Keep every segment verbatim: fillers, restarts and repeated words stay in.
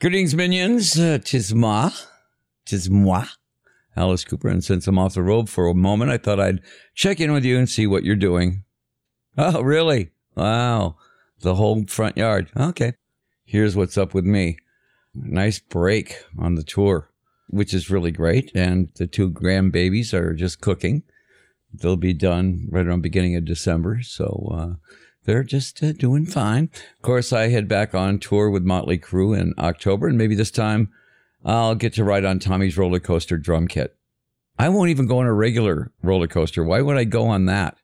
Greetings, minions. Uh, tis moi. Tis moi. Alice Cooper. And since I'm off the road for a moment, I thought I'd check in with you and see what you're doing. Oh, really? Wow. The whole front yard. Okay. Here's what's up with me. Nice break on the tour, which is really great. And the two grandbabies are just cooking. They'll be done right around beginning of December. So uh, they're just uh, doing fine. Of course, I head back on tour with Motley Crue in October. And maybe this time I'll get to ride on Tommy's roller coaster drum kit. I won't even go on a regular roller coaster. Why would I go on that?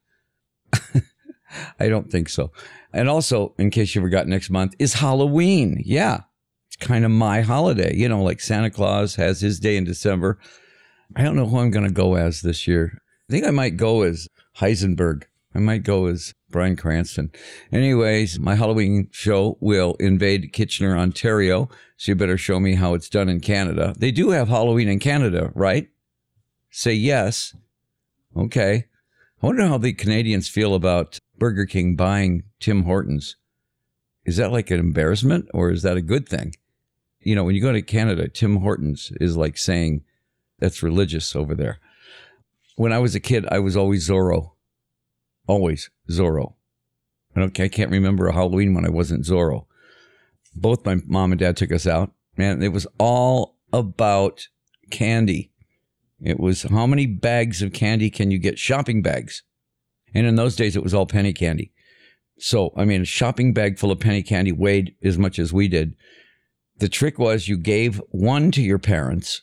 I don't think so. And also, in case you forgot, next month is Halloween. Yeah, it's kind of my holiday. You know, like Santa Claus has his day in December. I don't know who I'm going to go as this year. I think I might go as Heisenberg. I might go as Bryan Cranston. Anyways, my Halloween show will invade Kitchener, Ontario. So you better show me how it's done in Canada. They do have Halloween in Canada, right? Say yes. Okay. I wonder how the Canadians feel about Burger King buying Tim Hortons. Is that like an embarrassment or is that a good thing? You know, when you go to Canada, Tim Hortons is like saying that's religious over there. When I was a kid, I was always Zorro. Always Zorro. I, don't, I can't remember a Halloween when I wasn't Zorro. Both my mom and dad took us out, and it was all about candy. It was how many bags of candy can you get? Shopping bags. And in those days, it was all penny candy. So, I mean, a shopping bag full of penny candy weighed as much as we did. The trick was you gave one to your parents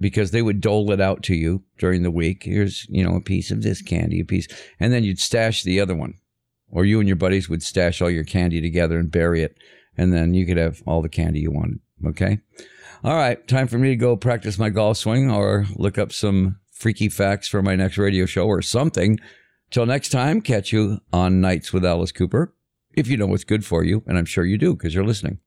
because they would dole it out to you during the week. Here's, you know, a piece of this candy, a piece. And then you'd stash the other one. Or you and your buddies would stash all your candy together and bury it. And then you could have all the candy you wanted. Okay? All right, time for me to go practice my golf swing or look up some freaky facts for my next radio show or something. Till next time, catch you on Nights with Alice Cooper, if you know what's good for you, and I'm sure you do because you're listening.